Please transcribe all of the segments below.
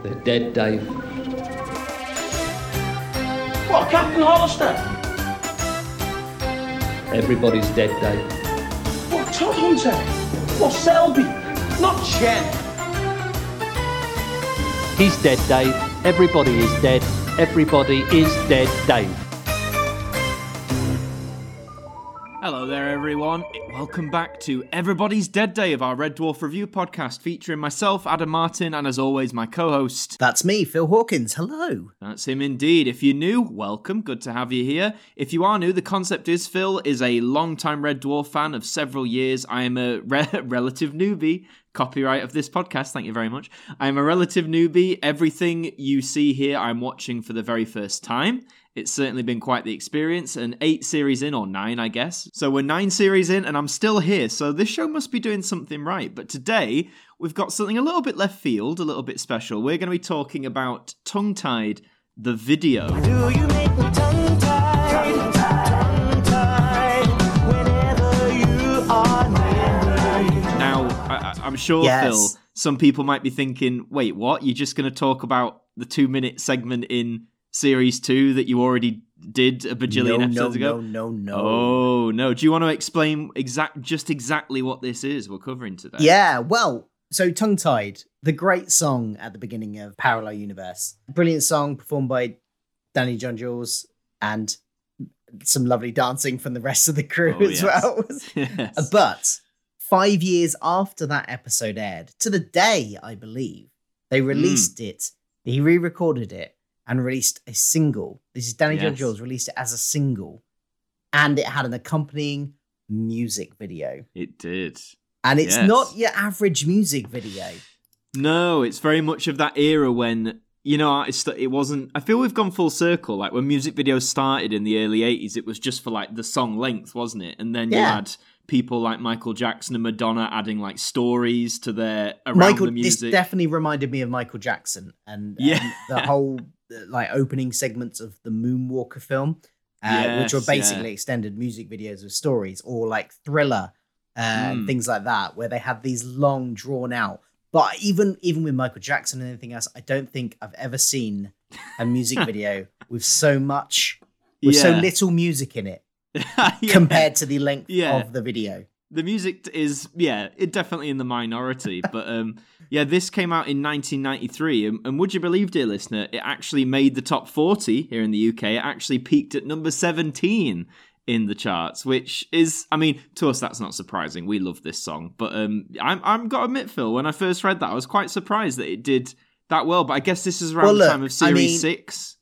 The dead dive. What, Captain Hollister? Everybody's dead dive. What, Todd Hunter? What, Selby? Not Chen. He's dead dive. Everybody is dead. Everybody is dead dive. Hello there, everyone. Welcome back to Everybody's Dead Day of our Red Dwarf Review podcast, featuring myself, Adam Martin, and as always, my co-host. That's me, Phil Hawkins. Hello. That's him indeed. If you're new, welcome. Good to have you here. If you are new, the concept is Phil is a long-time Red Dwarf fan of several years. I am a relative newbie. Copyright of this podcast, thank you very much. I am a relative newbie. Everything you see here, I'm watching for the very first time. It's certainly been quite the experience, and 8 series in, or 9, I guess. So we're 9 series in, and I'm still here, so this show must be doing something right. But today, we've got something a little bit left field, a little bit special. We're going to be talking about Tongue-Tied, the video. Do you make me tongue-tied? Tongue-tied, whenever you are near. Now, I'm sure, yes. Phil, some people might be thinking, wait, what? You're just going to talk about the 2-minute segment in Series 2 that you already did a bajillion episodes ago? No. Oh, no. Do you want to explain exactly what this is we're covering today? Yeah, well, so Tongue-Tied, the great song at the beginning of Parallel Universe. Brilliant song performed by Danny John-Jules and some lovely dancing from the rest of the crew well. Yes. But 5 years after that episode aired, to the day, I believe, they released it. He re-recorded it and released a single. This is Danny John-Jules, released it as a single. And it had an accompanying music video. It did. And it's not your average music video. No, it's very much of that era when, you know, it wasn't... I feel we've gone full circle. Like, when music videos started in the early 80s, it was just for, like, the song length, wasn't it? And then you had people like Michael Jackson and Madonna adding like stories to their the music. This definitely reminded me of Michael Jackson and the whole like opening segments of the Moonwalker film, which were basically extended music videos with stories, or like Thriller, things like that, where they have these long drawn out. But even with Michael Jackson and anything else, I don't think I've ever seen a music video with so little music in it. Compared to the length of the video. The music is, it definitely in the minority. But this came out in 1993. And would you believe, dear listener, it actually made the top 40 here in the UK. It actually peaked at number 17 in the charts, which is, I mean, to us, that's not surprising. We love this song. But I'm got to admit, Phil, when I first read that, I was quite surprised that it did that well. But I guess this is around the time of Series 6.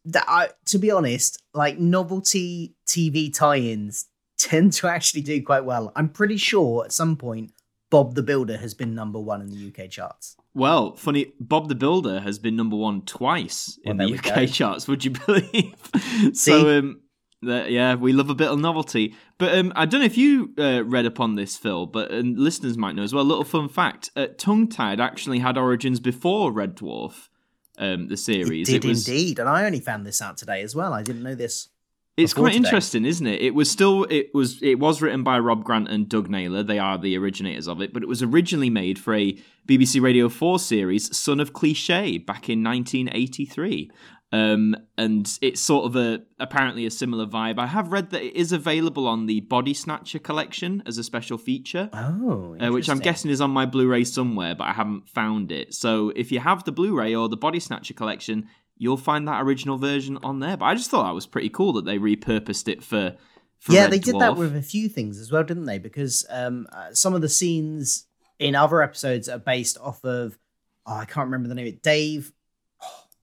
To be honest, like, novelty TV tie-ins tend to actually do quite well. I'm pretty sure at some point Bob the Builder has been number 1 in the UK charts. Well, funny, Bob the Builder has been number 1 twice in the UK charts, would you believe? So, we love a bit of novelty. But I don't know if you read upon this, Phil, but listeners might know as well. Little fun fact, Tongue-Tied actually had origins before Red Dwarf, the series. It did indeed, and I only found this out today as well. I didn't know this. It's quite interesting, isn't it? It was written by Rob Grant and Doug Naylor. They are the originators of it, but it was originally made for a BBC Radio 4 series, Son of Cliché, back in 1983. And it's sort of apparently a similar vibe. I have read that it is available on the Body Snatcher collection as a special feature, which I'm guessing is on my Blu-ray somewhere, but I haven't found it. So if you have the Blu-ray or the Body Snatcher collection, you'll find that original version on there. But I just thought that was pretty cool that they repurposed it for Red Dwarf. Did that with a few things as well, didn't they? Because some of the scenes in other episodes are based off of, I can't remember the name of it, Dave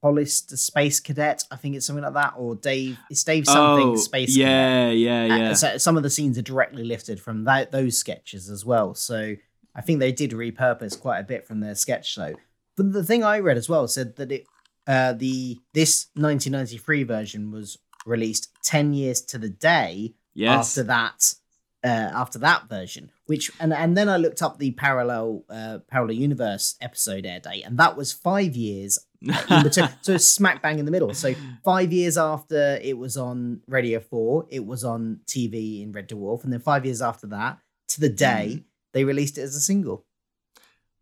Hollister, Space Cadet, I think it's something like that, or Dave something, Space Cadet. Yeah. So some of the scenes are directly lifted from those sketches as well. So I think they did repurpose quite a bit from their sketch show. But the thing I read as well said that it, this 1993 version was released 10 years to the day after that version, which and then I looked up the Parallel Universe episode air date, and that was 5 years in between, so smack bang in the middle. So 5 years after it was on Radio 4, it was on TV in Red Dwarf, and then 5 years after that, to the day, they released it as a single.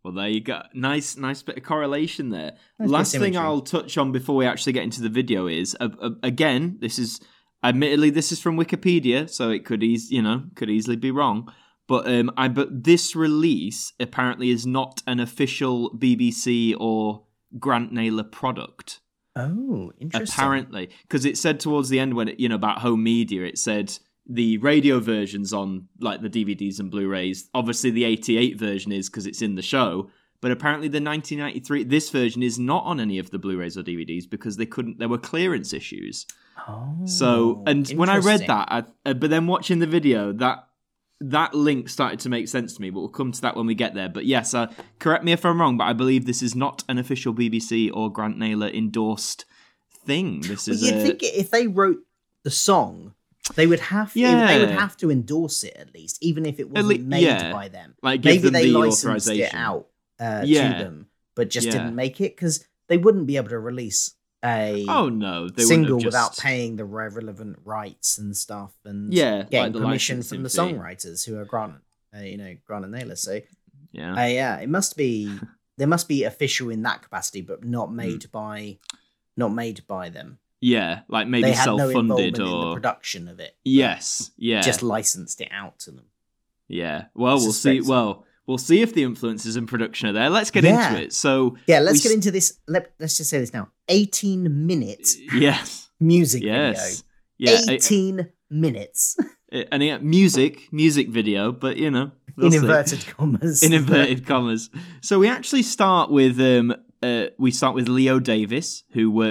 Well, there you go. Nice bit of correlation there. Nice Last thing I'll touch on before we actually get into the video is, again, this is, admittedly, this is from Wikipedia, so it could easily be wrong. But but this release apparently is not an official BBC or Grant Naylor product. Oh, interesting. Apparently, because it said towards the end when it, about home media, it said the radio versions on like the DVDs and Blu-rays. Obviously, the 88 version is because it's in the show, but apparently the 1993 this version is not on any of the Blu-rays or DVDs because they couldn't. There were clearance issues. Oh, so and when I read that, but then watching the video that link started to make sense to me, but we'll come to that when we get there. But yes, correct me if I'm wrong, but I believe this is not an official BBC or Grant Naylor endorsed thing. This is. Well, you'd think if they wrote the song, they would have. Yeah. They would have to endorse it at least, even if it wasn't made by them. Like maybe they licensed it out to them, but just didn't make it because they wouldn't be able to release a single without paying the relevant rights and stuff and getting permission from the songwriters who are Grant and Naylor. So it must be there must be official in that capacity, but not made by them. Yeah, like maybe they had self-funded no involvement in the production of it. Yes, just licensed it out to them. Yeah, well, we'll see. Well. We'll see if the influences in production are there. Let's get into it. So let's get into this. Let's just say this now. 18-minute music video. 18 minutes. And music video, but in inverted commas. In inverted commas. So we actually start with Leo Davis, who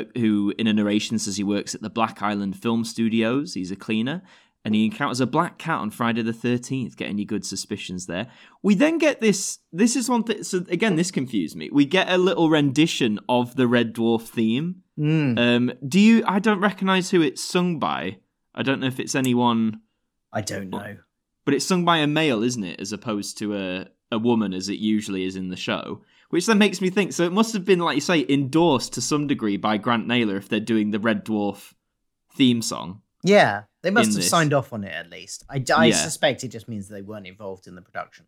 in a narration says he works at the Black Island Film Studios. He's a cleaner. And he encounters a black cat on Friday the 13th. Get any good suspicions there? We then get this. This is one thing. So again, this confused me. We get a little rendition of the Red Dwarf theme. I don't recognise who it's sung by. I don't know if it's anyone. I don't know. But it's sung by a male, isn't it? As opposed to a woman, as it usually is in the show. Which then makes me think. So it must have been, like you say, endorsed to some degree by Grant Naylor if they're doing the Red Dwarf theme song. Yeah. They must have signed off on it, at least. I suspect it just means they weren't involved in the production.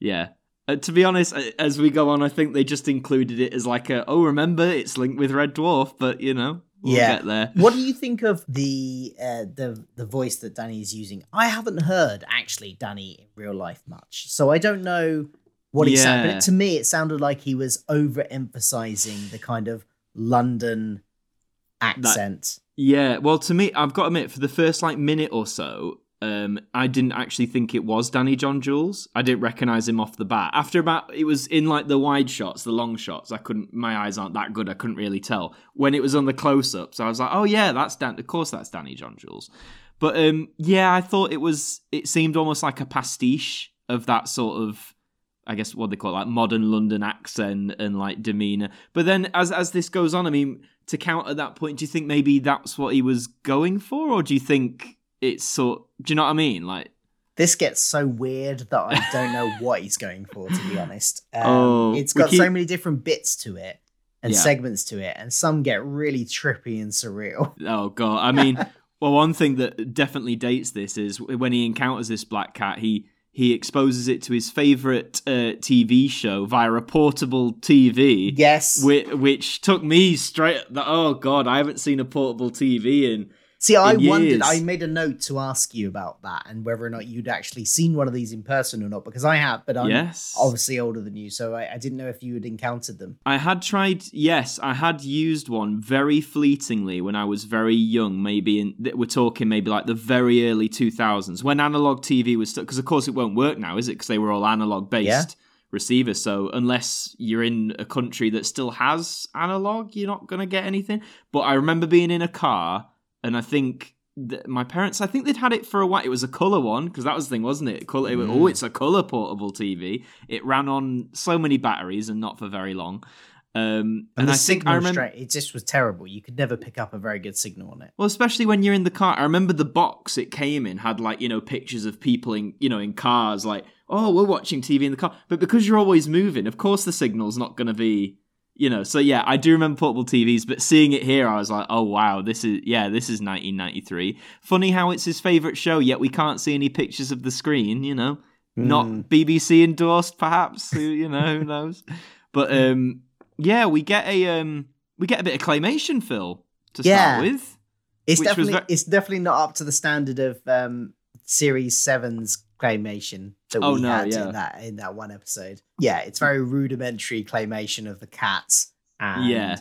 Yeah. To be honest, as we go on, I think they just included it as like remember, it's linked with Red Dwarf, but, we'll get there. What do you think of the voice that Danny is using? I haven't heard, actually, Danny in real life much, so I don't know what he sounded. But to me, it sounded like he was overemphasizing the kind of London accent. Yeah, well, to me, I've got to admit, for the first minute or so, I didn't actually think it was Danny John-Jules. I didn't recognise him off the bat. After it was in the wide shots, the long shots. My eyes aren't that good. I couldn't really tell. When it was on the close-ups, I was like, oh yeah, of course that's Danny John-Jules. But I thought it seemed almost like a pastiche of that sort of, I guess what they call modern London accent and demeanor. But then as this goes on, I mean, to counter that point, do you think maybe that's what he was going for, or do you think it's do you know what I mean? This gets so weird that I don't know what he's going for, to be honest. It's got so many different bits to it and segments to it, and some get really trippy and surreal. Oh god, I mean, well, one thing that definitely dates this is when he encounters this black cat, he exposes it to his favourite TV show via a portable TV. Yes. Which took me straight... oh, God, I haven't seen a portable TV in years. Wondered... I made a note to ask you about that and whether or not you'd actually seen one of these in person or not, because I have, but I'm obviously older than you, so I didn't know if you had encountered them. I had tried... Yes, I had used one very fleetingly when I was very young, maybe we're talking maybe the very early 2000s, when analog TV was still... Because, of course, it won't work now, is it? Because they were all analog-based receivers, so unless you're in a country that still has analog, you're not going to get anything. But I remember being in a car... And I think my parents, they'd had it for a while. It was a colour one, because that was the thing, wasn't it? It's a colour portable TV. It ran on so many batteries and not for very long. And I think I remember... it just was terrible. You could never pick up a very good signal on it. Well, especially when you're in the car. I remember the box it came in had, pictures of people in cars, we're watching TV in the car. But because you're always moving, of course the signal's not going to be... so I do remember portable TVs, but seeing it here, I was like, oh, wow, this is 1993. Funny how it's his favourite show, yet we can't see any pictures of the screen, Not BBC endorsed, perhaps. You know, who knows? But yeah, we get a bit of claymation, Phil, to start with. It's definitely not up to the standard of Series 7's claymation that we had in that one episode. Yeah, it's very rudimentary claymation of the cats and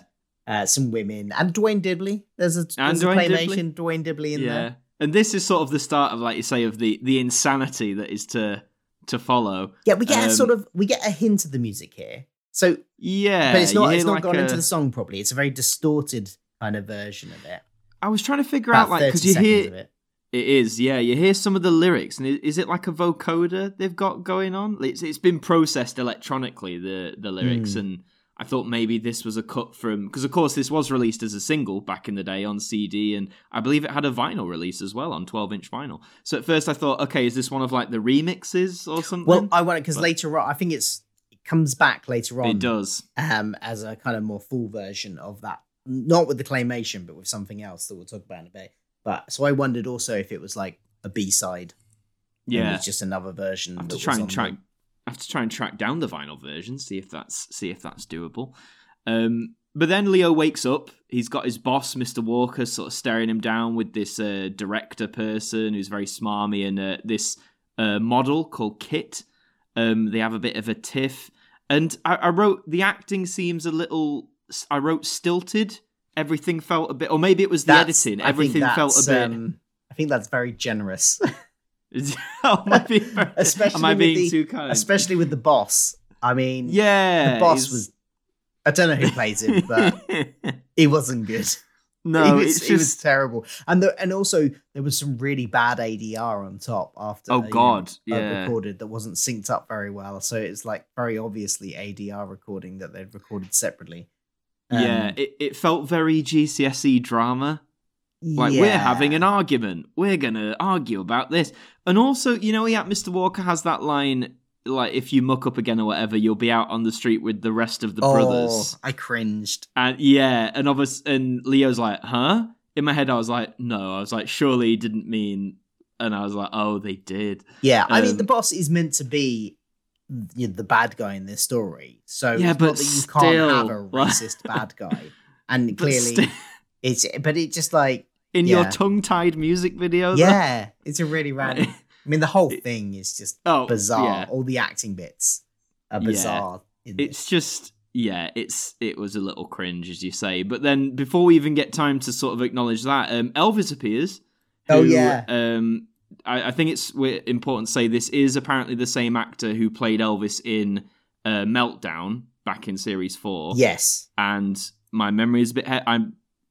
some women and Dwayne Dibbley. There's a claymation Dwayne Dibbley in there. And this is sort of the start of, like you say, of the insanity that is to follow. Yeah, we get a hint of the music here. So but it's not gone into the song properly. It's a very distorted kind of version of it. I was trying to figure out, like, because you hear you hear some of the lyrics, and is it like a vocoder they've got going on? It's been processed electronically, the lyrics, and I thought maybe this was a cut from, because of course this was released as a single back in the day on CD, and I believe it had a vinyl release as well on 12-inch vinyl. So at first I thought, okay, is this one of like the remixes or something? Well, I want it because later on, I think it comes back later on. It does as a kind of more full version of that, not with the claymation, but with something else that we'll talk about in a bit. But so I wondered also if it was like a B-side. Yeah, it's just another version. I have to try and track down the vinyl version, see if that's doable. But then Leo wakes up. He's got his boss, Mr. Walker, sort of staring him down with this director person who's very smarmy, and this model called Kit. They have a bit of a tiff. And I wrote, the acting seems a little... I wrote stilted. Everything felt a bit... Or maybe it was the editing. Everything felt a bit... I think that's very generous. Am I being too kind? Especially with the boss. I mean, the boss was... I don't know who plays him, but he wasn't good. No, he was terrible. And also, there was some really bad ADR on top after... Oh, God, recorded that wasn't synced up very well. So it's like very obviously ADR recording that they'd recorded separately. It felt very GCSE drama. Like, we're having an argument. We're going to argue about this. And also, you know, Mr. Walker has that line, like, if you muck up again or whatever, you'll be out on the street with the rest of the brothers. Oh, I cringed. And and Leo's like, huh? In my head, I was like, no. I was like, surely he didn't mean... And I was like, oh, they did. Yeah, I mean, the boss is meant to be the bad guy in this story. So it's not that you can't have a racist bad guy. And clearly... But it's just like in your tongue-tied music video. Yeah, it's a really random. I mean, the whole thing is just bizarre. Yeah. All the acting bits are bizarre. Yeah. It was a little cringe, as you say. But then, before we even get time to sort of acknowledge that, Elvis appears. I think it's important to say this is apparently the same actor who played Elvis in Meltdown back in series 4. Yes, and my memory is a bit.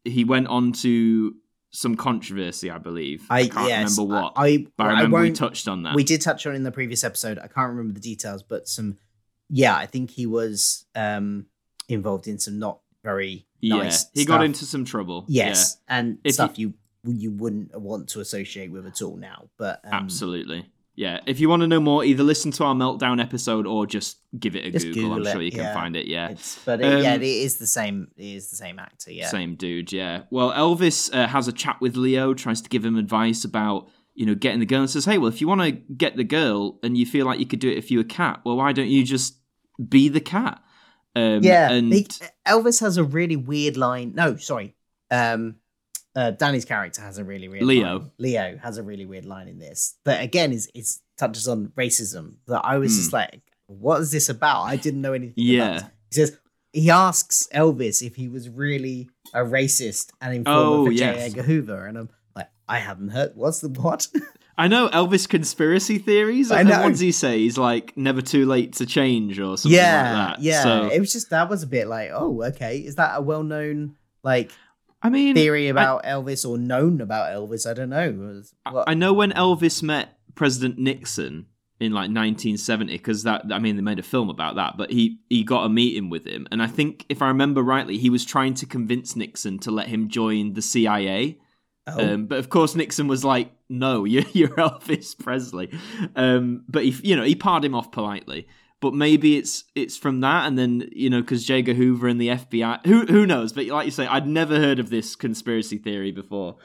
He went on to some controversy, I believe. I can't remember what. I remember we touched on that. We did touch on it in the previous episode. I can't remember the details, but I think he was involved in some not very nice stuff. He got into some trouble. Yes, and stuff you wouldn't want to associate with at all now. But absolutely. Yeah, if you want to know more, either listen to our Meltdown episode or just give it a Google. I'm sure you can find it. Yeah, it is the same. It is the same actor. Yeah, same dude. Yeah. Well, Elvis has a chat with Leo, tries to give him advice about getting the girl, and says, "Hey, well, if you want to get the girl and you feel like you could do it if you were a cat, well, why don't you just be the cat?" Elvis has a really weird line. No, sorry. Danny's character has a really weird line. Leo has a really weird line in this. But again, it touches on racism. That I was just like, what is this about? I didn't know anything about it. He asks Elvis if he was really a racist and informer for J. Edgar Hoover. And I'm like, I haven't heard. What's the what? I know Elvis conspiracy theories. I know. What does he say? He's like, never too late to change or something like that. Yeah, so. It was just, that was a bit like, oh, okay. Is that a well-known, like... I mean, theory about Elvis or known about Elvis, I don't know. I know when Elvis met President Nixon in like 1970, because they made a film about that, but he got a meeting with him. And I think, if I remember rightly, he was trying to convince Nixon to let him join the CIA. Oh. But of course, Nixon was like, no, you're Elvis Presley. But he parred him off politely. But maybe it's from that, and then, because J. Edgar Hoover and the FBI, who knows? But like you say, I'd never heard of this conspiracy theory before.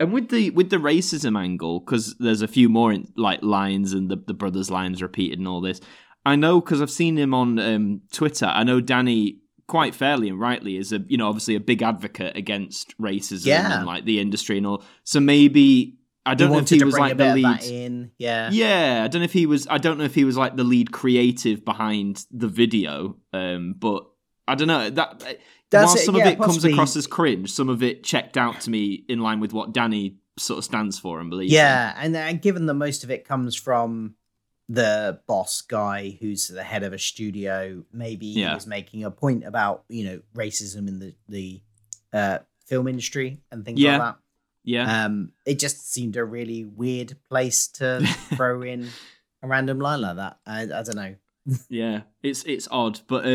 And with the racism angle, because there's a few more lines and the brother's lines repeated and all this. I know because I've seen him on Twitter. I know Danny quite fairly and rightly is obviously a big advocate against racism and the industry and all. So maybe I don't know if he was like the lead. Yeah. I don't know if he was like the lead creative behind the video. But I don't know that. While some of it comes across as cringe, some of it checked out to me in line with what Danny sort of stands for and believes. Yeah, and given that most of it comes from the boss guy who's the head of a studio, maybe he was making a point about, racism in the film industry and things like that. Yeah. It just seemed a really weird place to throw in a random line like that. I don't know. Yeah, it's odd, but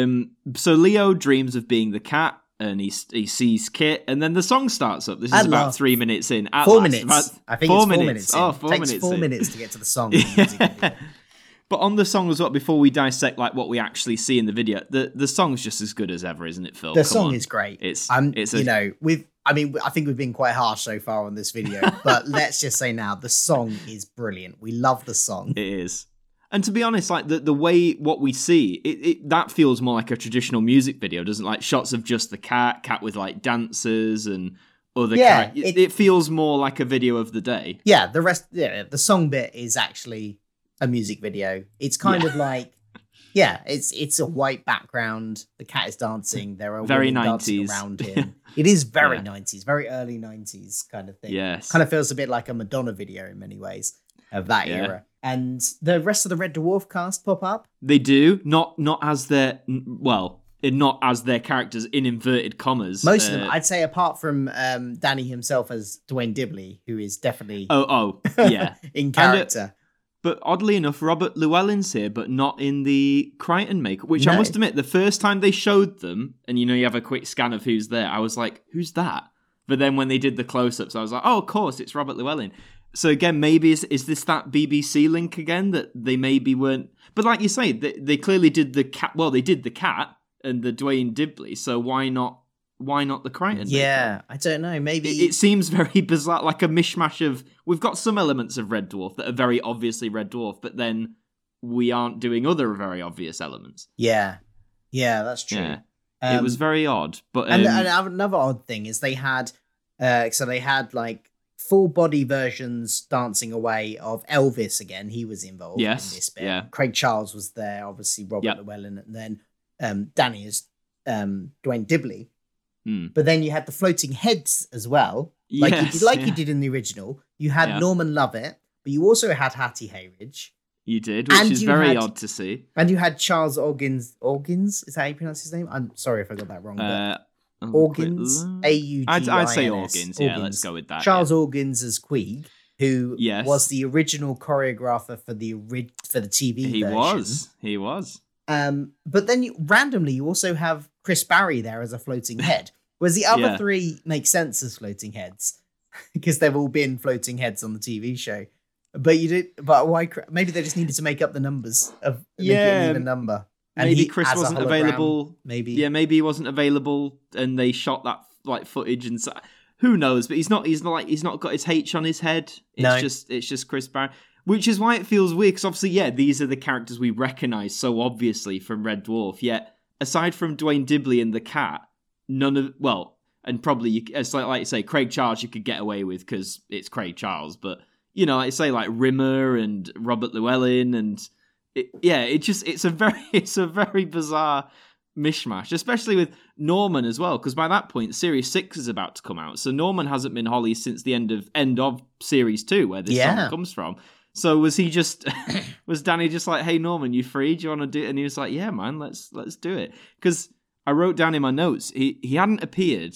so Leo dreams of being the cat, and he sees Kit, and then the song starts up. This is about 3 minutes in. 4 minutes, I think. 4 minutes. Oh, 4 minutes. Takes 4 minutes to get to the song. Yeah. But on the song as well. Before we dissect what we actually see in the video, the song's just as good as ever, isn't it, Phil? The song is great. I think we've been quite harsh so far on this video, but let's just say now the song is brilliant. We love the song. It is. And to be honest, the way what we see, that feels more like a traditional music video, doesn't it? Like shots of just the cat with dancers and other characters. It feels more like a video of the day. Yeah, the song bit is actually a music video. It's kind of like, it's a white background. The cat is dancing. There are very women 90s. Dancing around him. It is very 90s, very early 90s kind of thing. Yes. Kind of feels a bit like a Madonna video in many ways of that era. And the rest of the Red Dwarf cast pop up. They do not as their characters in inverted commas. Most of them, I'd say, apart from Danny himself as Dwayne Dibbley, who is definitely in character. But oddly enough, Robert Llewellyn's here, but not in the Crichton makeup. Which I must admit, the first time they showed them, and you have a quick scan of who's there, I was like, "Who's that?" But then when they did the close-ups, I was like, "Oh, of course, it's Robert Llewellyn." So again, maybe is this that BBC link again that they maybe weren't? But like you say, they clearly did the cat. Well, they did the cat and the Dwayne Dibbley. So why not? Why not the Crichton? Yeah, I don't know. Maybe it seems very bizarre, like a mishmash of. We've got some elements of Red Dwarf that are very obviously Red Dwarf, but then we aren't doing other very obvious elements. Yeah, that's true. Yeah. It was very odd. But and another odd thing is they had, full body versions dancing away of Elvis again. He was involved in this bit. Yeah. Craig Charles was there, obviously Robert Llewellyn, and then Danny is Dwayne Dibbley. Mm. But then you had the floating heads as well, you did in the original. You had Norman Lovett, but you also had Hattie Hayridge. You did, which is very odd to see. And you had Charles Auggins. Auggins? Is that how you pronounce his name? I'm sorry if I got that wrong. Auggins, A-U-G-I-N-S. I'd say Auggins, yeah, let's go with that. Charles Auggins as Queeg, who was the original choreographer for the TV version. He was. But then you also have Chris Barrie there as a floating head, whereas the other three make sense as floating heads, because they've all been floating heads on the TV show. But why? Maybe they just needed to make up the numbers of making an even number. And maybe Chris wasn't available. Maybe he wasn't available, and they shot that footage and so, who knows? But he's not got his H on his head. It's just Chris Barrie, which is why it feels weird. Because obviously, these are the characters we recognise so obviously from Red Dwarf. Yet, aside from Dwayne Dibbley and the cat, and probably like you say, Craig Charles, you could get away with because it's Craig Charles. But like you say, like Rimmer and Robert Llewellyn and. It's a very bizarre mishmash, especially with Norman as well, because by that point Series 6 is about to come out, so Norman hasn't been Holly since the end of Series 2, where this song comes from. So was Danny just like, "Hey Norman, you free? Do you want to do it?" And he was like, "Yeah, man, let's do it." Because I wrote down in my notes he hadn't appeared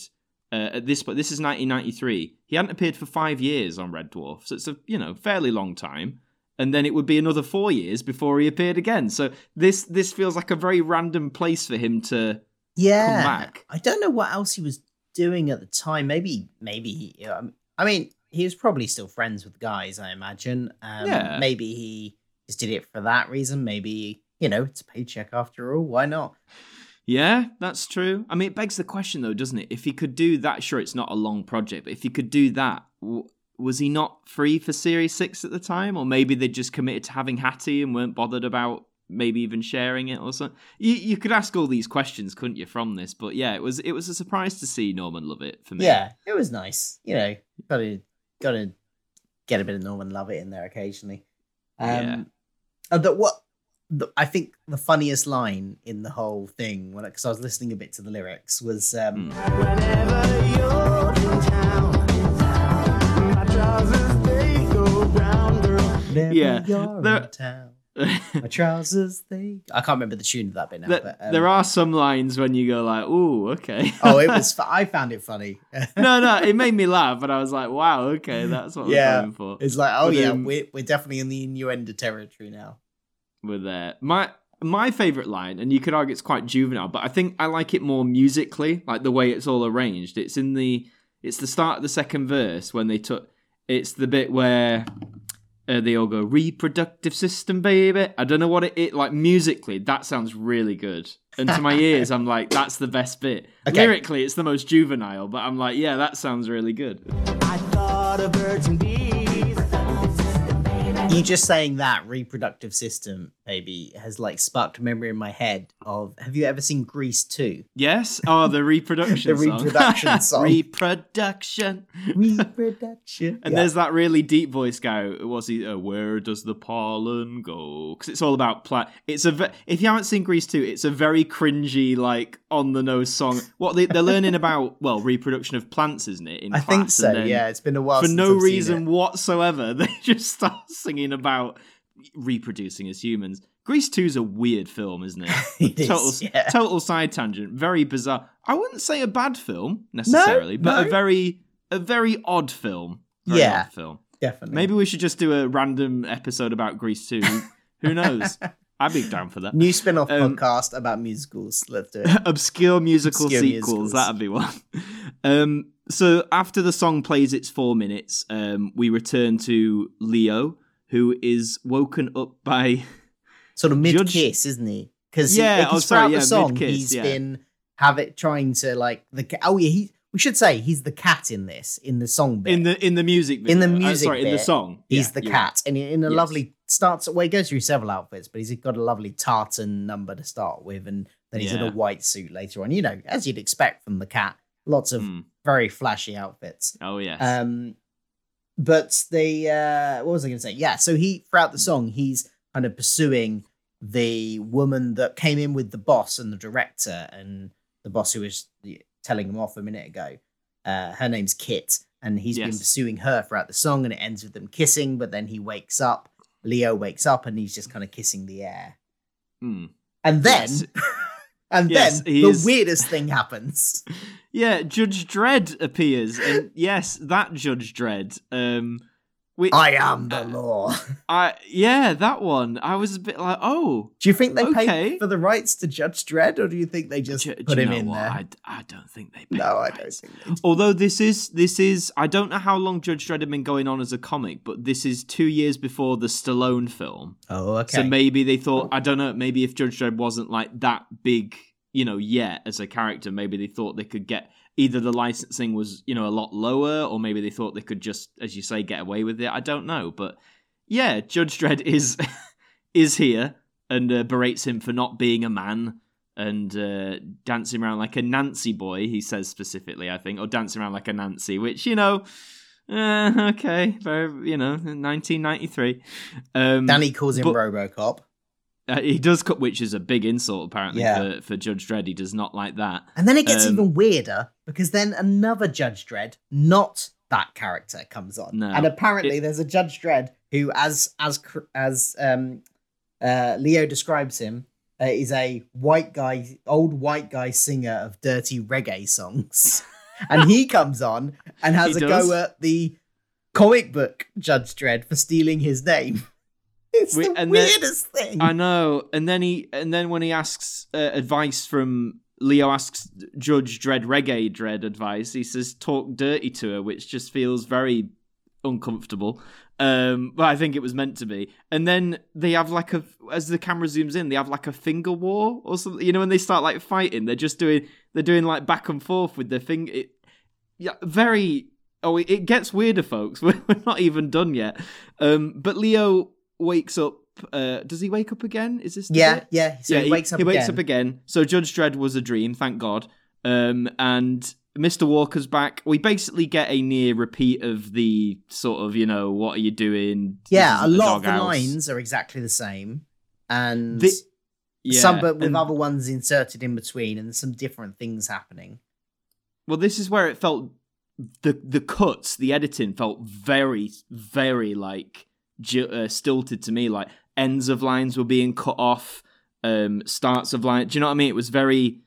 at this point. This is 1993. He hadn't appeared for 5 years on Red Dwarf, so it's a fairly long time. And then it would be another 4 years before he appeared again. So this feels like a very random place for him to come back. I don't know what else he was doing at the time. Maybe he was probably still friends with guys, I imagine. Maybe he just did it for that reason. Maybe, it's a paycheck after all. Why not? Yeah, that's true. I mean, it begs the question, though, doesn't it? If he could do that, sure, it's not a long project, but if he could do that, was he not free for Series 6 at the time? Or maybe they just committed to having Hattie and weren't bothered about maybe even sharing it or something. You could ask all these questions, couldn't you, from this? But yeah, it was a surprise to see Norman Lovett for me. Yeah, it was nice. You know, got to get a bit of Norman Lovett in there occasionally. I think the funniest line in the whole thing, because I was listening a bit to the lyrics, was whenever you're in town, my trousers they go round, girl. My trousers they... I can't remember the tune of that bit now. But there are some lines when you go like, "Ooh, okay." Oh, it was... I found it funny. No, it made me laugh, and I was like, "Wow, okay, that's what we're going for." It's like, "Oh, we're definitely in the innuendo territory now." We're there. My favorite line, and you could argue it's quite juvenile, but I think I like it more musically, like the way it's all arranged. It's the start of the second verse when it's the bit where they all go, "Reproductive system, baby." I don't know what it like musically. That sounds really good, and to my ears, I'm like, that's the best bit. Okay. Lyrically, it's the most juvenile, but I'm like, yeah, that sounds really good. I thought of birds and bees. You just saying that reproductive system, baby, has like sparked a memory in my head of... Have you ever seen Grease 2? Yes. Oh, the reproduction. the reproduction song. Reproduction. And there's that really deep voice guy. Was he? Where does the pollen go? Because it's all about if you haven't seen Grease 2, it's a very cringy, like on the nose song. What they're learning about? Well, reproduction of plants, isn't it? I think so. Yeah, it's been a while. For since no I've reason seen it. Whatsoever, they just start singing about reproducing as humans. Grease 2's a weird film, isn't it? Total side tangent. Very bizarre. I wouldn't say a bad film necessarily, but a very odd film. Odd film. Definitely. Maybe we should just do a random episode about Grease 2. Who knows? I'd be down for that. New spin-off podcast about musicals. Let's do it. Obscure musical sequels. That'd be one. So after the song plays its 4 minutes, we return to Leo, who is woken up by... Sort of mid-kiss, isn't he? Because throughout the song, he's been trying to like... we should say he's the cat in this, in the song bit. In the music video. In the song. He's the cat. Right. And in a lovely... he goes through several outfits, but he's got a lovely tartan number to start with, and then he's in a white suit later on. You know, as you'd expect from the cat, lots of very flashy outfits. Oh, yes. But they... what was I going to say? Yeah, so he, throughout the song, he's kind of pursuing the woman that came in with the boss and the director, and the boss who was telling him off a minute ago. Her name's Kit, and he's been pursuing her throughout the song, and it ends with them kissing, but then he wakes up. Leo wakes up, and he's just kind of kissing the air. Mm. And then... Yes. And then the weirdest thing happens. Yeah, Judge Dredd appears. And yes, that Judge Dredd. I am the law. That one. I was a bit like, oh. Do you think they paid for the rights to Judge Dredd, or do you think they just put him in there? I don't think they paid. No, I don't think they did. Although this is, I don't know how long Judge Dredd had been going on as a comic, but this is 2 years before the Stallone film. Oh, okay. So maybe they thought, I don't know, maybe if Judge Dredd wasn't like that big, you know, as a character, maybe they thought they could get... Either the licensing was, you know, a lot lower, or maybe they thought they could just, as you say, get away with it. I don't know. But yeah, Judge Dredd is here and berates him for not being a man and dancing around like a Nancy boy, he says specifically, I think, or dancing around like a Nancy, which, you know, okay, very, you know, 1993. Danny calls him RoboCop. He does cut, which is a big insult, apparently, for Judge Dredd. He does not like that. And then it gets even weirder, because then another Judge Dredd, not that character, comes on. No, and apparently there's a Judge Dredd who, as Leo describes him, is a old white guy singer of dirty reggae songs. And he comes on and has go at the comic book Judge Dredd for stealing his name. It's the weirdest thing. I know. And then when he asks advice from Leo, asks Judge Dredd reggae Dredd advice, he says, "Talk dirty to her," which just feels very uncomfortable. But I think it was meant to be. And then they have like a, as the camera zooms in, they have like a finger war or something. You know, when they start like fighting, they're just doing, they're doing like back and forth with their finger. It gets weirder, folks. We're not even done yet. But Leo wakes up. Does he wake up again? Is this it? Yeah. So yeah, he wakes up again. So Judge Dredd was a dream, thank God. And Mr. Walker's back. We basically get a near repeat of the sort of, you know, what are you doing? Yeah, a lot of the lines are exactly the same, and some but with other ones inserted in between, and some different things happening. Well, this is where it felt the cuts, the editing felt very, very like stilted to me. Like ends of lines were being cut off, starts of lines. Do you know what I mean? It was very.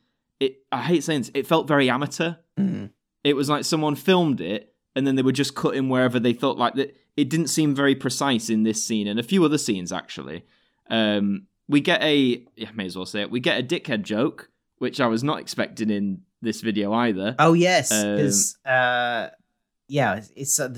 I hate saying this. It felt very amateur. Mm. It was like someone filmed it and then they were just cutting wherever they thought. Like that, it didn't seem very precise in this scene and a few other scenes actually. We get I may as well say it. We get a dickhead joke, which I was not expecting in this video either. Oh yes, because the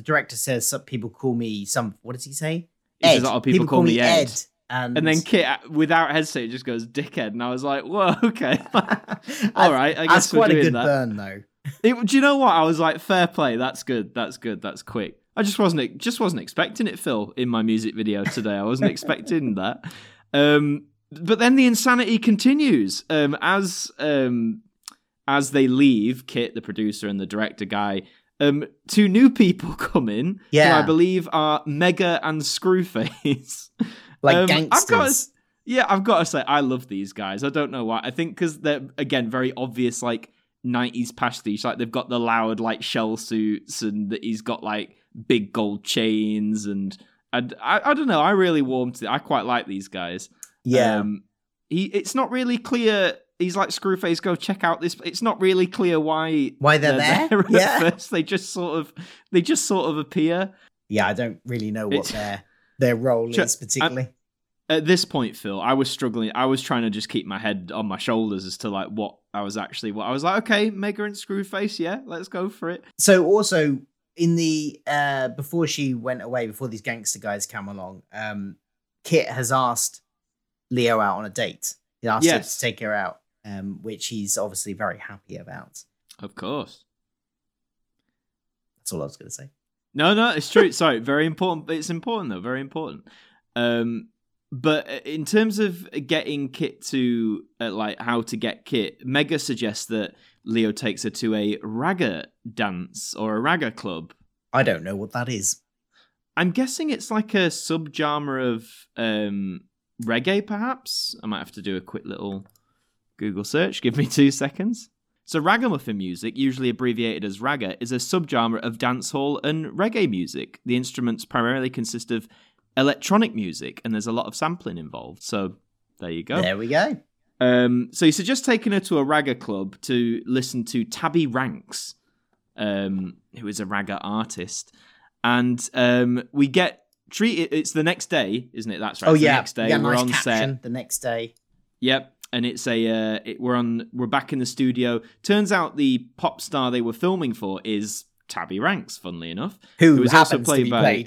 director says some people call me some. What does he say? He says a lot of people call me Ed. And then Kit, without hesitation, just goes dickhead, and I was like, "Whoa, okay, all right." I guess that's quite a good burn, though. Do you know what? I was like, "Fair play, that's good, that's quick." I just wasn't expecting it, Phil, in my music video today. I wasn't expecting that. But then the insanity continues as they leave. Kit, the producer, and the director guy. Two new people come in, who I believe are Mega and Screwface. Like gangsters. I've got to say, I love these guys. I don't know why. I think because they're, again, very obvious, like, 90s pastiche. Like, they've got the loud, like, shell suits and he's got, like, big gold chains. And I don't know. I really warmed to it. I quite like these guys. Yeah. It's not really clear. He's like, Screwface, go check out this. It's not really clear why they're there. First. They just sort of appear. Yeah, I don't really know what their role is particularly. At this point, Phil, I was struggling. I was trying to just keep my head on my shoulders as to like what I was like, okay, Mega and Screwface, yeah, let's go for it. So also in the before she went away, before these gangster guys come along, Kit has asked Leo out on a date. He asked her to take her out, which he's obviously very happy about. Of course. That's all I was going to say. No, it's true. Sorry, very important. It's important, though. Very important. But in terms of getting Kit to, how to get Kit, Mega suggests that Leo takes her to a ragga dance or a ragga club. I don't know what that is. I'm guessing it's like a subgenre of reggae, perhaps. I might have to do a quick little Google search. Give me 2 seconds. So ragamuffin music, usually abbreviated as ragga, is a subgenre of dancehall and reggae music. The instruments primarily consist of electronic music, and there's a lot of sampling involved. So there you go. There we go. So you suggest taking her to a ragga club to listen to Tabby Ranks, who is a ragga artist. And we get treated. It's the next day, isn't it? That's right. Oh, yeah. The next day. Yeah, we're nice on caption, set. The next day. Yep. And it's we're back in the studio. Turns out the pop star they were filming for is Tabby Ranks, funnily enough, who was also played by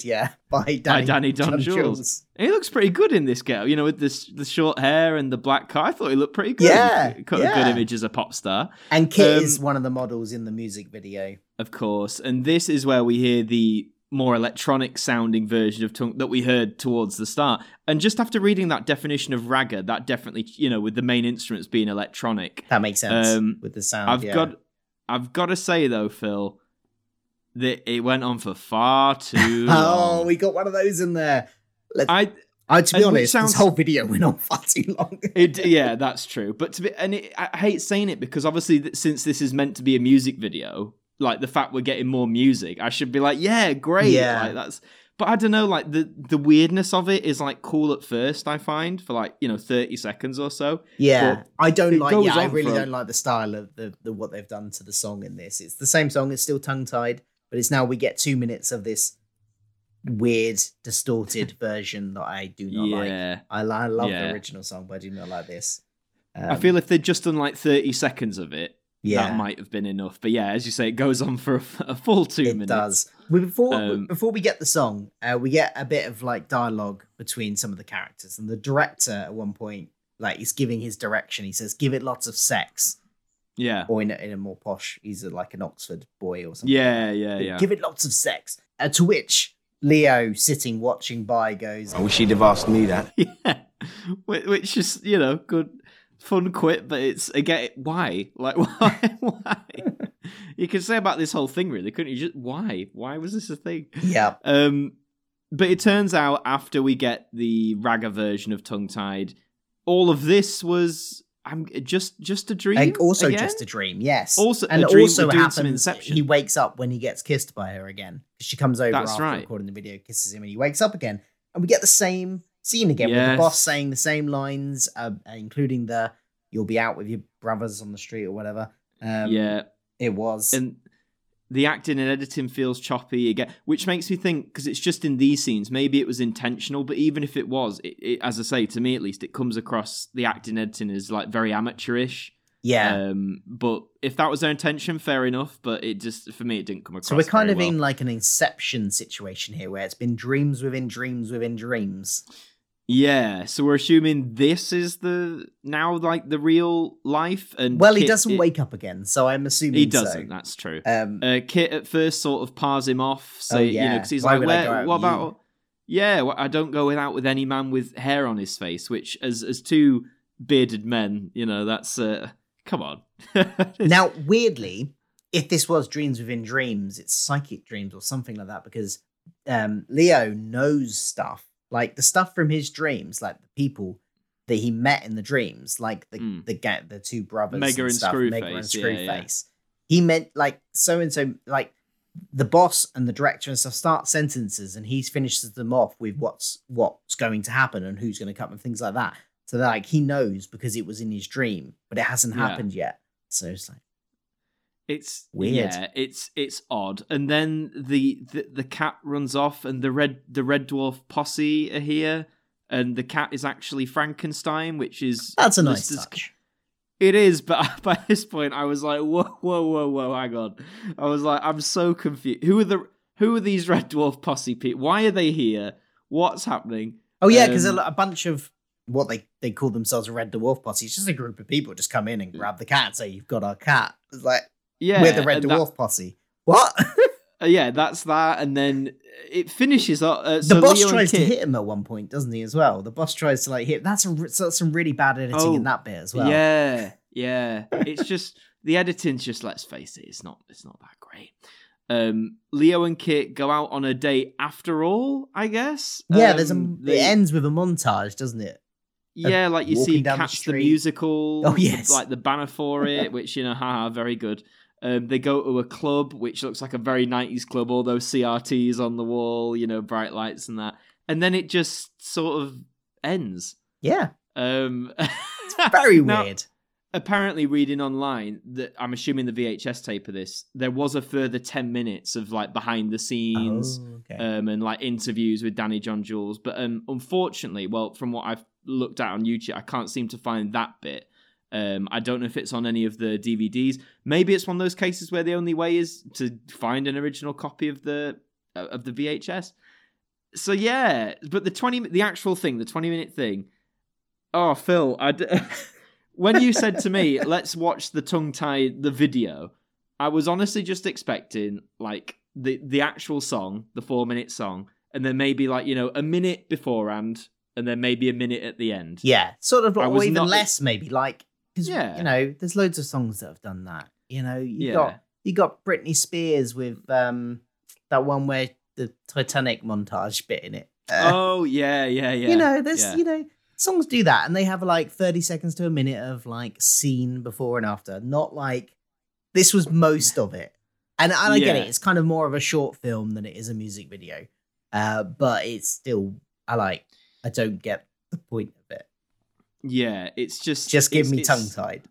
Danny John-Jules. He looks pretty good in this girl, you know, with the short hair and the black car. I thought he looked pretty good. Yeah, got a good image as a pop star. And Kit is one of the models in the music video, of course. And this is where we hear the more electronic sounding version of Tunk that we heard towards the start. And just after reading that definition of ragga, that definitely, you know, with the main instruments being electronic. That makes sense with the sound. I've got to say though, Phil, that it went on for far too long. Oh, we got one of those in there. To be honest, this whole video went on far too long. That's true. But I hate saying it because obviously since this is meant to be a music video, like the fact we're getting more music, I should be like, yeah, great. Yeah. Like that's, but I don't know, like the weirdness of it is like cool at first, I find, for like, you know, 30 seconds or so. Yeah. But I really don't like the style of the what they've done to the song in this. It's the same song, it's still tongue tied, but it's now we get 2 minutes of this weird, distorted version that I do not like. I love the original song, but I do not like this. I feel if they'd just done like 30 seconds of it, Yeah, that might have been enough. But yeah, as you say, it goes on for a full 2 minutes. It does. Before we get the song, we get a bit of like dialogue between some of the characters, and the director at one point, like, he's giving his direction. He says, "Give it lots of sex." Yeah. Or in a more posh, he's like an Oxford boy or something. Yeah. "Give it lots of sex." To which Leo, sitting watching by, goes, "I wish he'd have asked me that." Yeah. Which is, you know, good. Fun quit, but it's, again, why? Like, why? Why? You could say about this whole thing, really, couldn't you? Just, why? Why was this a thing? Yeah. But it turns out, after we get the ragga version of Tongue Tied, all of this was just a dream. And also again? Just a dream, yes. Also, and it also happens, he wakes up when he gets kissed by her again. She comes over recording the video, kisses him, and he wakes up again. And we get the same scene again, yes, with the boss saying the same lines, including the "you'll be out with your brothers on the street" or whatever. Yeah, it was. And the acting and editing feels choppy again, which makes me think, because it's just in these scenes, maybe it was intentional. But even if it was, it, as I say, to me at least, it comes across, the acting and editing is like very amateurish. Yeah. But if that was their intention, fair enough. But it just, for me, it didn't come across. So we're kind of in like an Inception situation here, where it's been dreams within dreams within dreams. Yeah, so we're assuming this is the now like the real life, and well, Kit, he doesn't wake up again, so I'm assuming he doesn't. So. That's true. Kit at first sort of pars him off, so you know, because he's like, "Where? What about? Yeah, well, I don't go out with any man with hair on his face." Which, as two bearded men, you know, that's come on. Now, weirdly, if this was dreams within dreams, it's psychic dreams or something like that, because Leo knows stuff. Like the stuff from his dreams, like the people that he met in the dreams, like the two brothers, Mega and stuff, Mega and Screwface. Yeah. He meant like so and so, like the boss and the director and stuff start sentences, and he finishes them off with what's going to happen and who's going to come and things like that. So like he knows because it was in his dream, but it hasn't happened yet. So it's like it's weird. Yeah, it's odd. And then the cat runs off, and the red dwarf posse are here, and the cat is actually Frankenstein, which is that's a nice touch. It is, but by this point, I was like, whoa, hang on. I was like, I'm so confused. Who are these red dwarf posse people? Why are they here? What's happening? Oh yeah, because a bunch of what they call themselves a red dwarf posse. It's just a group of people just come in and grab the cat and say, "You've got our cat." It's like. Yeah, we're the Red Dwarf posse. What? Yeah, that's that. And then it finishes up. So the boss Leo tries to hit him at one point, doesn't he, as well? The boss tries to, like, hit... That's some really bad editing in that bit as well. Yeah. It's just... The editing's just, let's face it, it's not that great. Leo and Kit go out on a date after all, I guess. Yeah, it ends with a montage, doesn't it? Yeah, like you see Cats the Musical. Oh, yes. Like the banner for it, which, you know, haha, very good. They go to a club, which looks like a very 90s club, all those CRTs on the wall, you know, bright lights and that. And then it just sort of ends. Yeah. It's very weird. Apparently, reading online, that I'm assuming the VHS tape of this, there was a further 10 minutes of, like, behind the scenes and, like, interviews with Danny John-Jules. But unfortunately, well, from what I've looked at on YouTube, I can't seem to find that bit. I don't know if it's on any of the DVDs. Maybe it's one of those cases where the only way is to find an original copy of the VHS. So yeah, but the 20-minute thing. Oh, Phil, when you said to me, "Let's watch the tongue-tied the video," I was honestly just expecting like the actual song, the 4-minute song, and then maybe like, you know, a minute beforehand, and then maybe a minute at the end. Yeah, sort of, or even less maybe, like. Because, you know, there's loads of songs that have done that. You know, you got Britney Spears with that one where the Titanic montage bit in it. Oh, yeah. You know, there's, you know, songs do that, and they have like 30 seconds to a minute of like scene before and after. Not like, this was most of it. And I get it, it's kind of more of a short film than it is a music video. But it's still, I don't get the point of it. Yeah, it's just... Just give me tongue-tied.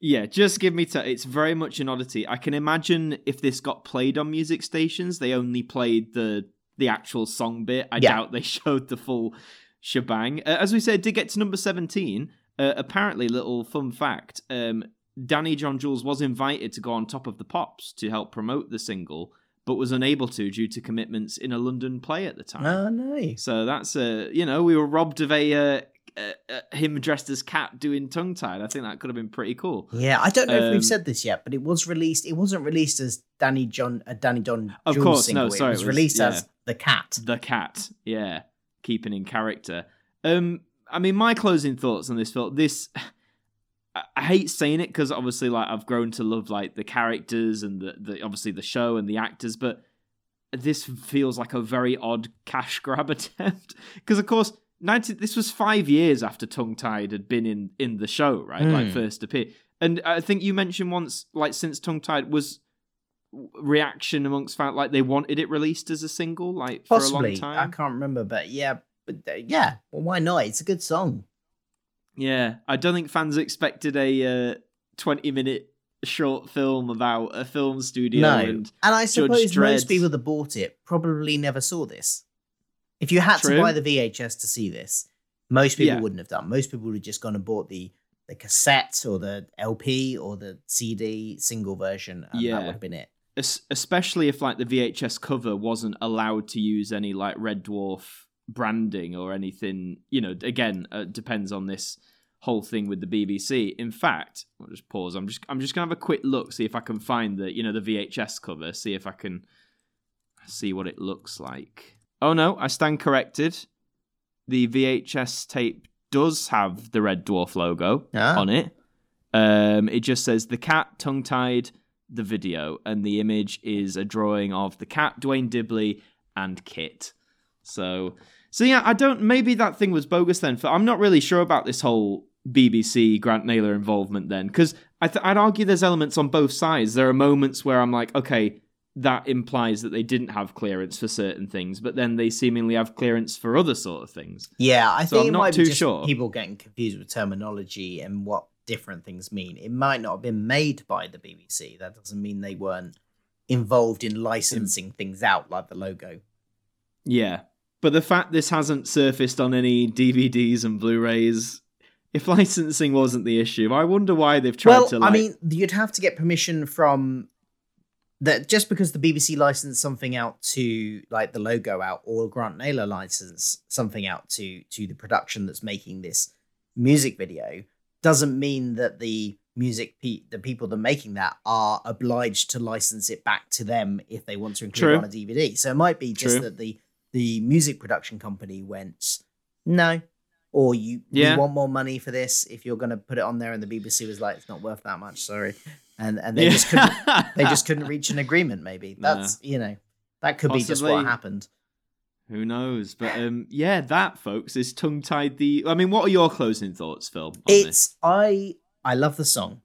Yeah, just give me... It's very much an oddity. I can imagine if this got played on music stations, they only played the actual song bit. I doubt they showed the full shebang. As we said, it did get to number 17. Apparently, little fun fact, Danny John-Jules was invited to go on Top of the Pops to help promote the single, but was unable to due to commitments in a London play at the time. Oh, nice. So that's a, you know, we were robbed of him dressed as Cat doing tongue-tied. I think that could have been pretty cool. Yeah, I don't know if we've said this yet, but it was released. It wasn't released as Danny John-Jules of course, single. No, sorry, it was released as The Cat. The Cat, yeah, keeping in character. I mean, my closing thoughts on this film. I hate saying it because obviously, like, I've grown to love like the characters and the obviously the show and the actors, but this feels like a very odd cash grab attempt because, of course. This was 5 years after Tongue Tied had been in the show, right? Like first appear. And I think you mentioned once, like since Tongue Tied was reaction amongst fans, like they wanted it released as a single, like possibly. For a long time. I can't remember, but yeah. Well, why not? It's a good song. Yeah. I don't think fans expected a 20-minute short film about a film studio. No. And I suppose Judge Dredd. Most people that bought it probably never saw this. If you had to buy the VHS to see this, most people wouldn't have done. Most people would have just gone and bought the cassette or the LP or the CD single version, and that would have been it. Especially if like the VHS cover wasn't allowed to use any like Red Dwarf branding or anything. You know, again, it depends on this whole thing with the BBC. In fact, I'll just pause. I'm just gonna have a quick look, see if I can find the VHS cover, see if I can see what it looks like. Oh, no, I stand corrected. The VHS tape does have the Red Dwarf logo on it. It just says The Cat, tongue-tied, the video. And the image is a drawing of The Cat, Dwayne Dibbley, and Kit. So yeah, I don't... Maybe that thing was bogus then. I'm not really sure about this whole BBC Grant Naylor involvement then. Because I'd argue there's elements on both sides. There are moments where I'm like, okay... that implies that they didn't have clearance for certain things, but then they seemingly have clearance for other sort of things. Yeah, I think I'm not too sure. People getting confused with terminology and what different things mean. It might not have been made by the BBC. That doesn't mean they weren't involved in licensing things out, like the logo. Yeah, but the fact this hasn't surfaced on any DVDs and Blu-rays... If licensing wasn't the issue, I wonder why they've tried to... Well, I mean, you'd have to get permission from... That just because the BBC licensed something out to like the logo out, or Grant Naylor licensed something out to the production that's making this music video, doesn't mean that the the people that are making that are obliged to license it back to them if they want to include it on a DVD. So it might be just that the music production company went no, or you want more money for this if you're going to put it on there, and the BBC was like, it's not worth that much, sorry. And they just couldn't reach an agreement. Maybe that's that could possibly be just what happened. Who knows? But that, folks, is Tongue Tied. I mean, what are your closing thoughts, Phil? I love the song,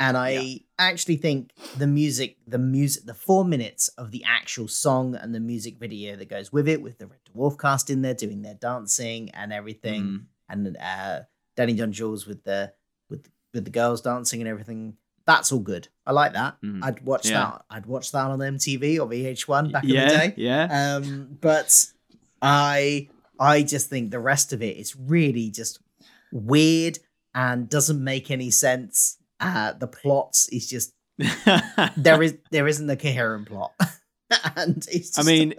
and I actually think the 4 minutes of the actual song and the music video that goes with it, with the Red Dwarf cast in there doing their dancing and everything, and Danny John-Jules with the girls dancing and everything. That's all good. I like that. I'd watch that. I'd watch that on MTV or VH1 back in the day. Yeah. But I just think the rest of it is really just weird and doesn't make any sense. The plot is just there isn't a coherent plot. And it's just, I mean,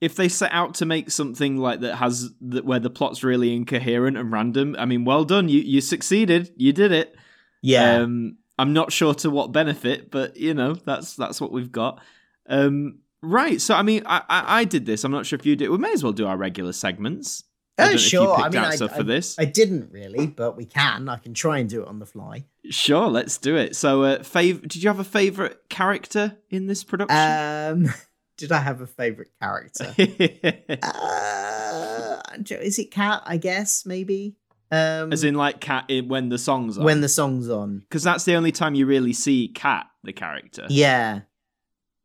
if they set out to make something like that where the plot's really incoherent and random, I mean, well done. You succeeded. You did it. Yeah. I'm not sure to what benefit, but, that's what we've got. Right, so, I mean, I did this. I'm not sure if you did. We may as well do our regular segments. Oh, sure. I mean, I didn't really, but we can. I can try and do it on the fly. Sure, let's do it. So, did you have a favourite character in this production? Did I have a favourite character? Is it Cat, I guess, maybe? As in, like, Cat when the song's on. When the song's on. Because that's the only time you really see Cat, the character. Yeah.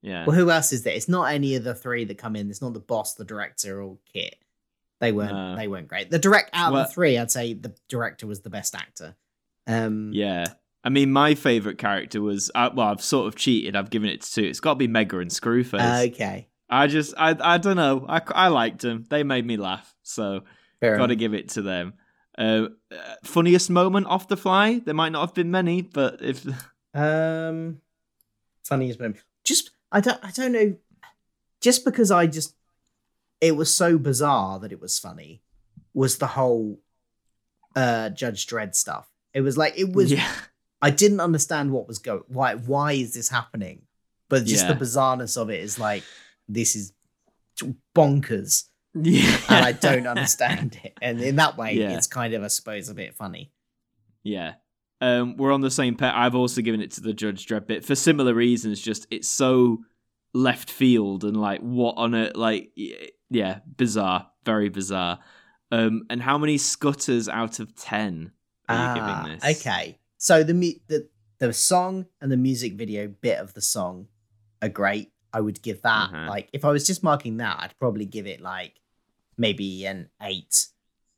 Yeah. Well, who else is there? It's not any of the three that come in. It's not the boss, the director, or Kit. They weren't great. Out of the three, I'd say the director was the best actor. Yeah. I mean, my favourite character was... I've sort of cheated. I've given it to two. It's got to be Mega and Screwface. Okay. I don't know. I liked them. They made me laugh. So, got to give it to them. Funniest moment off the fly? There might not have been many, but if funniest moment, just I don't know, just because it was so bizarre that it was funny. Was the whole Judge Dredd stuff? It was like yeah. I didn't understand what was going. Why is this happening? But just the bizarreness of it is like, this is bonkers. Yeah. And I don't understand it. And in that way, it's kind of, I suppose, a bit funny. Yeah. We're on the same page. I've also given it to the Judge Dredd bit for similar reasons. Just it's so left field and like what on it, like, yeah, bizarre, very bizarre. And how many scutters out of 10 are you giving this? Okay. So the song and the music video bit of the song are great. I would give that, like, if I was just marking that, I'd probably give it, like, maybe an 8.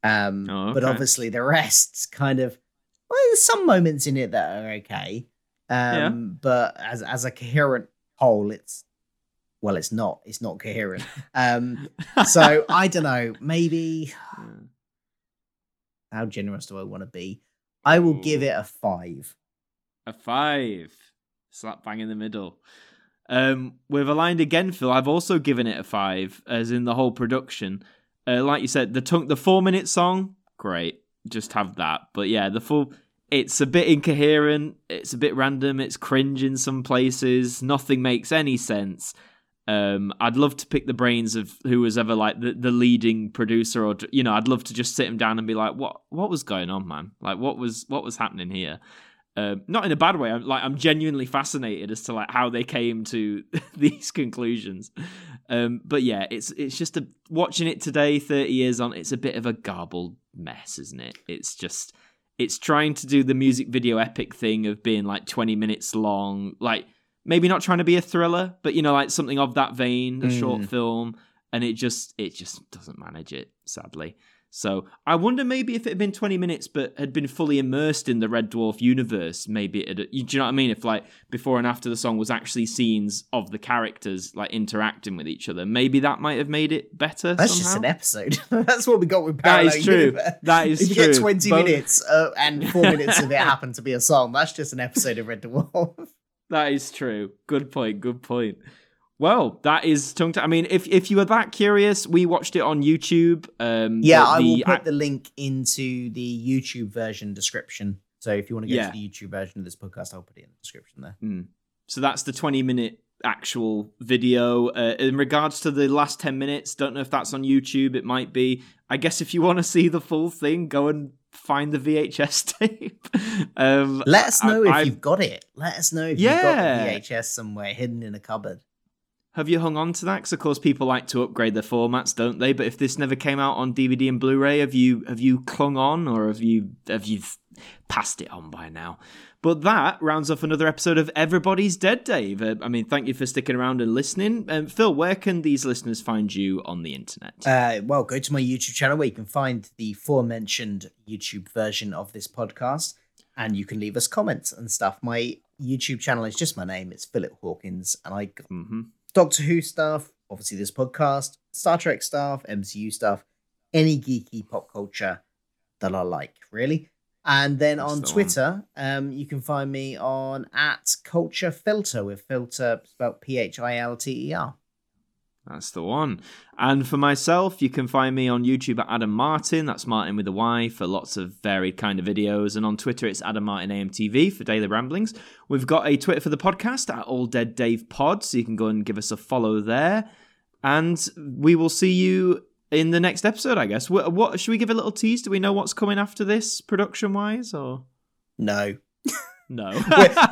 But obviously the rest kind of, well, there's some moments in it that are okay. But as a coherent whole, it's not coherent. So I don't know, maybe, how generous do I want to be? I will give it a 5. A 5. Slap bang in the middle. We've aligned again, Phil. I've also given it a 5, as in the whole production. Like you said, the 4-minute song, great. Just have that. But yeah, it's a bit incoherent. It's a bit random. It's cringe in some places. Nothing makes any sense. I'd love to pick the brains of who was ever like the leading producer, or, you know, I'd love to just sit him down and be like, what was going on, man? Like, what was happening here? Not in a bad way. I'm genuinely fascinated as to like how they came to these conclusions. But yeah, it's just watching it today, 30 years on, it's a bit of a garbled mess, isn't it? It's just, it's trying to do the music video epic thing of being like 20 minutes long, like maybe not trying to be a thriller, but you know, like something of that vein, a short film, and it just doesn't manage it, sadly. So I wonder maybe if it had been 20 minutes but had been fully immersed in the Red Dwarf universe, maybe it had, do you know what I mean? If like before and after the song was actually scenes of the characters like interacting with each other, maybe that might have made it better. That's somehow. Just an episode. That's what we got with Parallel Universe. That is true. If you get 20 minutes and 4 minutes of it happen to be a song, that's just an episode of Red Dwarf. That is true. Good point. Well, that is tongue-tied. I mean, if you were that curious, we watched it on YouTube. I will put the link into the YouTube version description. So if you want to go to the YouTube version of this podcast, I'll put it in the description there. So that's the 20-minute actual video. In regards to the last 10 minutes, don't know if that's on YouTube. It might be. I guess if you want to see the full thing, go and find the VHS tape. Let us know if you've got it. Let us know if you've got the VHS somewhere hidden in a cupboard. Have you hung on to that? Because of course people like to upgrade their formats, don't they? But if this never came out on DVD and Blu-ray, have you clung on, or have you passed it on by now? But that rounds off another episode of Everybody's Dead, Dave. I mean, thank you for sticking around and listening. Phil, where can these listeners find you on the internet? Well, go to my YouTube channel where you can find the aforementioned YouTube version of this podcast, and you can leave us comments and stuff. My YouTube channel is just my name. It's Philip Hawkins, and I... Doctor Who stuff, obviously this podcast, Star Trek stuff, MCU stuff, any geeky pop culture that I like, really. And then on Twitter, you can find me on @CultureFilter, with filter spelled PHILTER. That's the one. And for myself, you can find me on YouTube at Adam Martin. That's Martin with a Y, for lots of varied kind of videos. And on Twitter, it's Adam Martin AMTV for daily ramblings. We've got a Twitter for the podcast at All Dead Dave Pod, so you can go and give us a follow there. And we will see you in the next episode, I guess. What should we give a little tease? Do we know what's coming after this, production-wise, or no? No,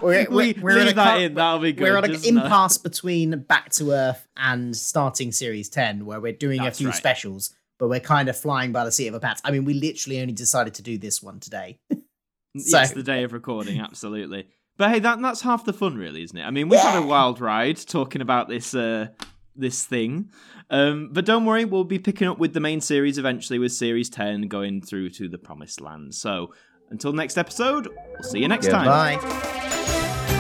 we're in that in. That'll be good. We're on an impasse between Back to Earth and starting Series 10, where we're doing a few specials, but we're kind of flying by the seat of our pants. I mean, we literally only decided to do this one today. Yes, the day of recording, absolutely. But hey, that's half the fun, really, isn't it? I mean, we've had a wild ride talking about this this thing, but don't worry, we'll be picking up with the main series eventually, with Series 10 going through to the Promised Land. So. Until next episode, we'll see you next time. Bye.